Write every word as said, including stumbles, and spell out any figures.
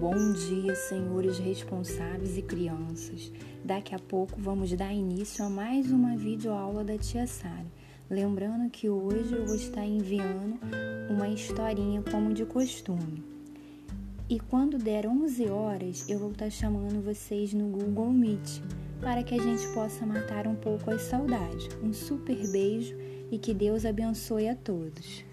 Bom dia, senhores responsáveis e crianças. Daqui a pouco vamos dar início a mais uma videoaula da Tia Sara. Lembrando que hoje eu vou estar enviando uma historinha como de costume. E quando der onze horas, eu vou estar chamando vocês no Google Meet, para que a gente possa matar um pouco as saudades. Um super beijo e que Deus abençoe a todos.